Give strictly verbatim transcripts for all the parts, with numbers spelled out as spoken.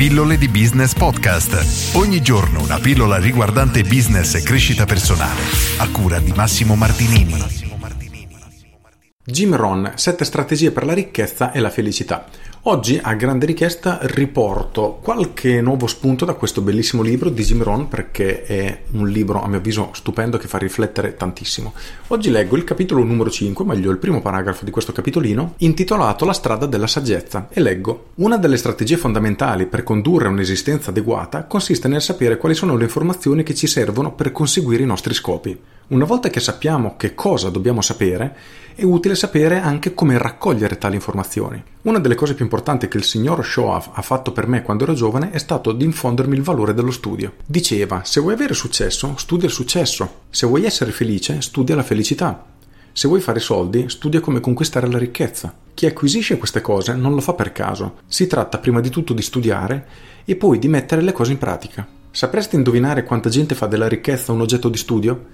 Pillole di Business Podcast. Ogni giorno una pillola riguardante business e crescita personale, a cura di Massimo Martinini. Jim Rohn, sette strategie per la ricchezza e la felicità. Oggi, a grande richiesta, riporto qualche nuovo spunto da questo bellissimo libro di Jim Rohn, perché è un libro, a mio avviso, stupendo, che fa riflettere tantissimo. Oggi leggo il capitolo numero cinque, meglio il primo paragrafo di questo capitolino, intitolato La strada della saggezza, e leggo: una delle strategie fondamentali per condurre un'esistenza adeguata consiste nel sapere quali sono le informazioni che ci servono per conseguire i nostri scopi. Una volta che sappiamo che cosa dobbiamo sapere, è utile sapere anche come raccogliere tali informazioni. Una delle cose più importanti che il signor Shoaf ha fatto per me quando ero giovane è stato di infondermi il valore dello studio. Diceva: se vuoi avere successo, studia il successo. Se vuoi essere felice, studia la felicità. Se vuoi fare soldi, studia come conquistare la ricchezza. Chi acquisisce queste cose non lo fa per caso. Si tratta prima di tutto di studiare e poi di mettere le cose in pratica. Sapreste indovinare quanta gente fa della ricchezza un oggetto di studio?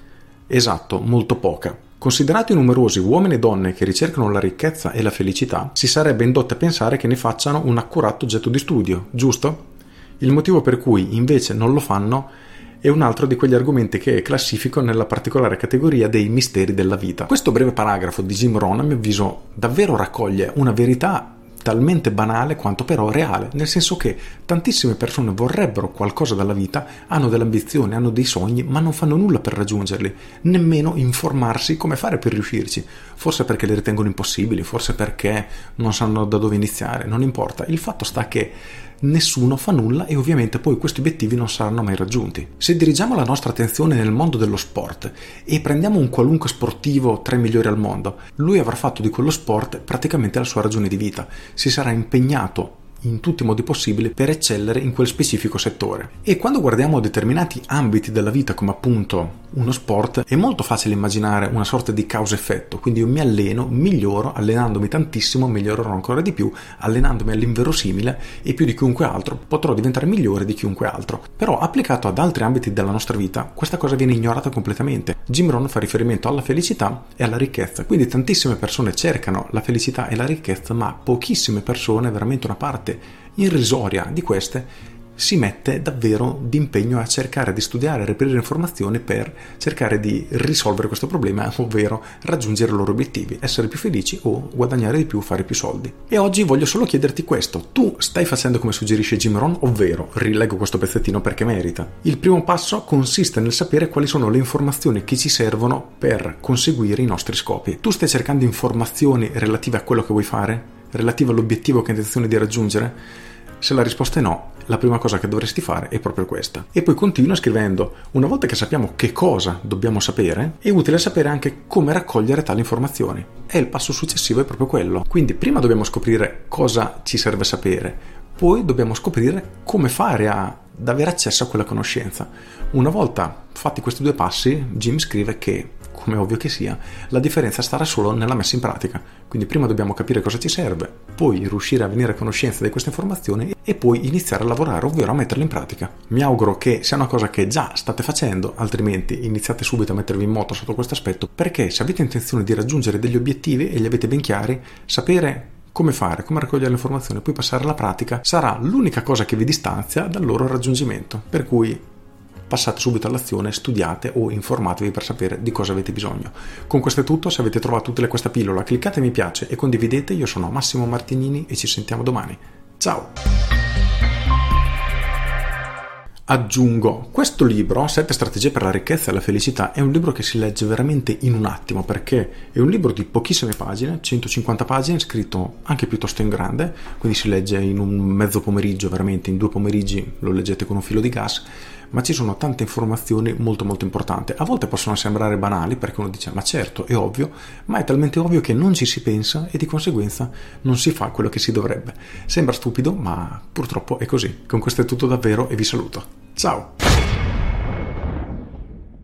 Esatto, molto poca. Considerati i numerosi uomini e donne che ricercano la ricchezza e la felicità, si sarebbe indotti a pensare che ne facciano un accurato oggetto di studio, giusto? Il motivo per cui invece non lo fanno è un altro di quegli argomenti che classifico nella particolare categoria dei misteri della vita. Questo breve paragrafo di Jim Rohn, a mio avviso, davvero raccoglie una verità talmente banale quanto però reale, nel senso che tantissime persone vorrebbero qualcosa dalla vita, hanno delle ambizioni, hanno dei sogni, ma non fanno nulla per raggiungerli, nemmeno informarsi come fare per riuscirci, forse perché li ritengono impossibili, forse perché non sanno da dove iniziare, non importa. Il fatto sta che nessuno fa nulla e ovviamente poi questi obiettivi non saranno mai raggiunti. Se dirigiamo la nostra attenzione nel mondo dello sport e prendiamo un qualunque sportivo tra i migliori al mondo, lui avrà fatto di quello sport praticamente la sua ragione di vita, si sarà impegnato in tutti i modi possibili per eccellere in quel specifico settore. E quando guardiamo determinati ambiti della vita, come appunto uno sport, è molto facile immaginare una sorta di causa-effetto. Quindi io mi alleno, miglioro, allenandomi tantissimo migliorerò ancora di più, allenandomi all'inverosimile e più di chiunque altro potrò diventare migliore di chiunque altro. Però applicato ad altri ambiti della nostra vita, questa cosa viene ignorata completamente. Jim Rohn fa riferimento alla felicità e alla ricchezza, quindi tantissime persone cercano la felicità e la ricchezza, ma pochissime persone, veramente una parte irrisoria di queste, si mette davvero d'impegno a cercare di studiare, a reperire informazioni per cercare di risolvere questo problema, ovvero raggiungere i loro obiettivi, essere più felici o guadagnare di più, fare più soldi. E oggi voglio solo chiederti questo: tu stai facendo come suggerisce Jim Rohn, ovvero, rileggo questo pezzettino perché merita, il primo passo consiste nel sapere quali sono le informazioni che ci servono per conseguire i nostri scopi. Tu stai cercando informazioni relative a quello che vuoi fare? Relativa all'obiettivo che hai intenzione di raggiungere? Se la risposta è no, la prima cosa che dovresti fare è proprio questa. E poi continua scrivendo: una volta che sappiamo che cosa dobbiamo sapere, è utile sapere anche come raccogliere tali informazioni. E il passo successivo è proprio quello. Quindi prima dobbiamo scoprire cosa ci serve sapere, poi dobbiamo scoprire come fare a, ad avere accesso a quella conoscenza. Una volta fatti questi due passi, Jim scrive che, come ovvio che sia, la differenza starà solo nella messa in pratica. Quindi prima dobbiamo capire cosa ci serve, poi riuscire a venire a conoscenza di queste informazioni e poi iniziare a lavorare, ovvero a metterle in pratica. Mi auguro che sia una cosa che già state facendo, altrimenti iniziate subito a mettervi in moto sotto questo aspetto, perché se avete intenzione di raggiungere degli obiettivi e li avete ben chiari, sapere come fare, come raccogliere le informazioni e poi passare alla pratica sarà l'unica cosa che vi distanzia dal loro raggiungimento. Per cui passate subito all'azione, studiate o informatevi per sapere di cosa avete bisogno. Con questo è tutto. Se avete trovato utile questa pillola, cliccate mi piace e condividete. Io sono Massimo Martinini e ci sentiamo domani. Ciao! Aggiungo, questo libro, sette strategie per la ricchezza e la felicità, è un libro che si legge veramente in un attimo, perché è un libro di pochissime pagine, centocinquanta pagine, scritto anche piuttosto in grande, quindi si legge in un mezzo pomeriggio, veramente in due pomeriggi lo leggete con un filo di gas, ma ci sono tante informazioni molto molto importanti. A volte possono sembrare banali, perché uno dice ma certo, è ovvio, ma è talmente ovvio che non ci si pensa e di conseguenza non si fa quello che si dovrebbe. Sembra stupido, ma purtroppo è così. Con questo è tutto davvero e vi saluto. Ciao!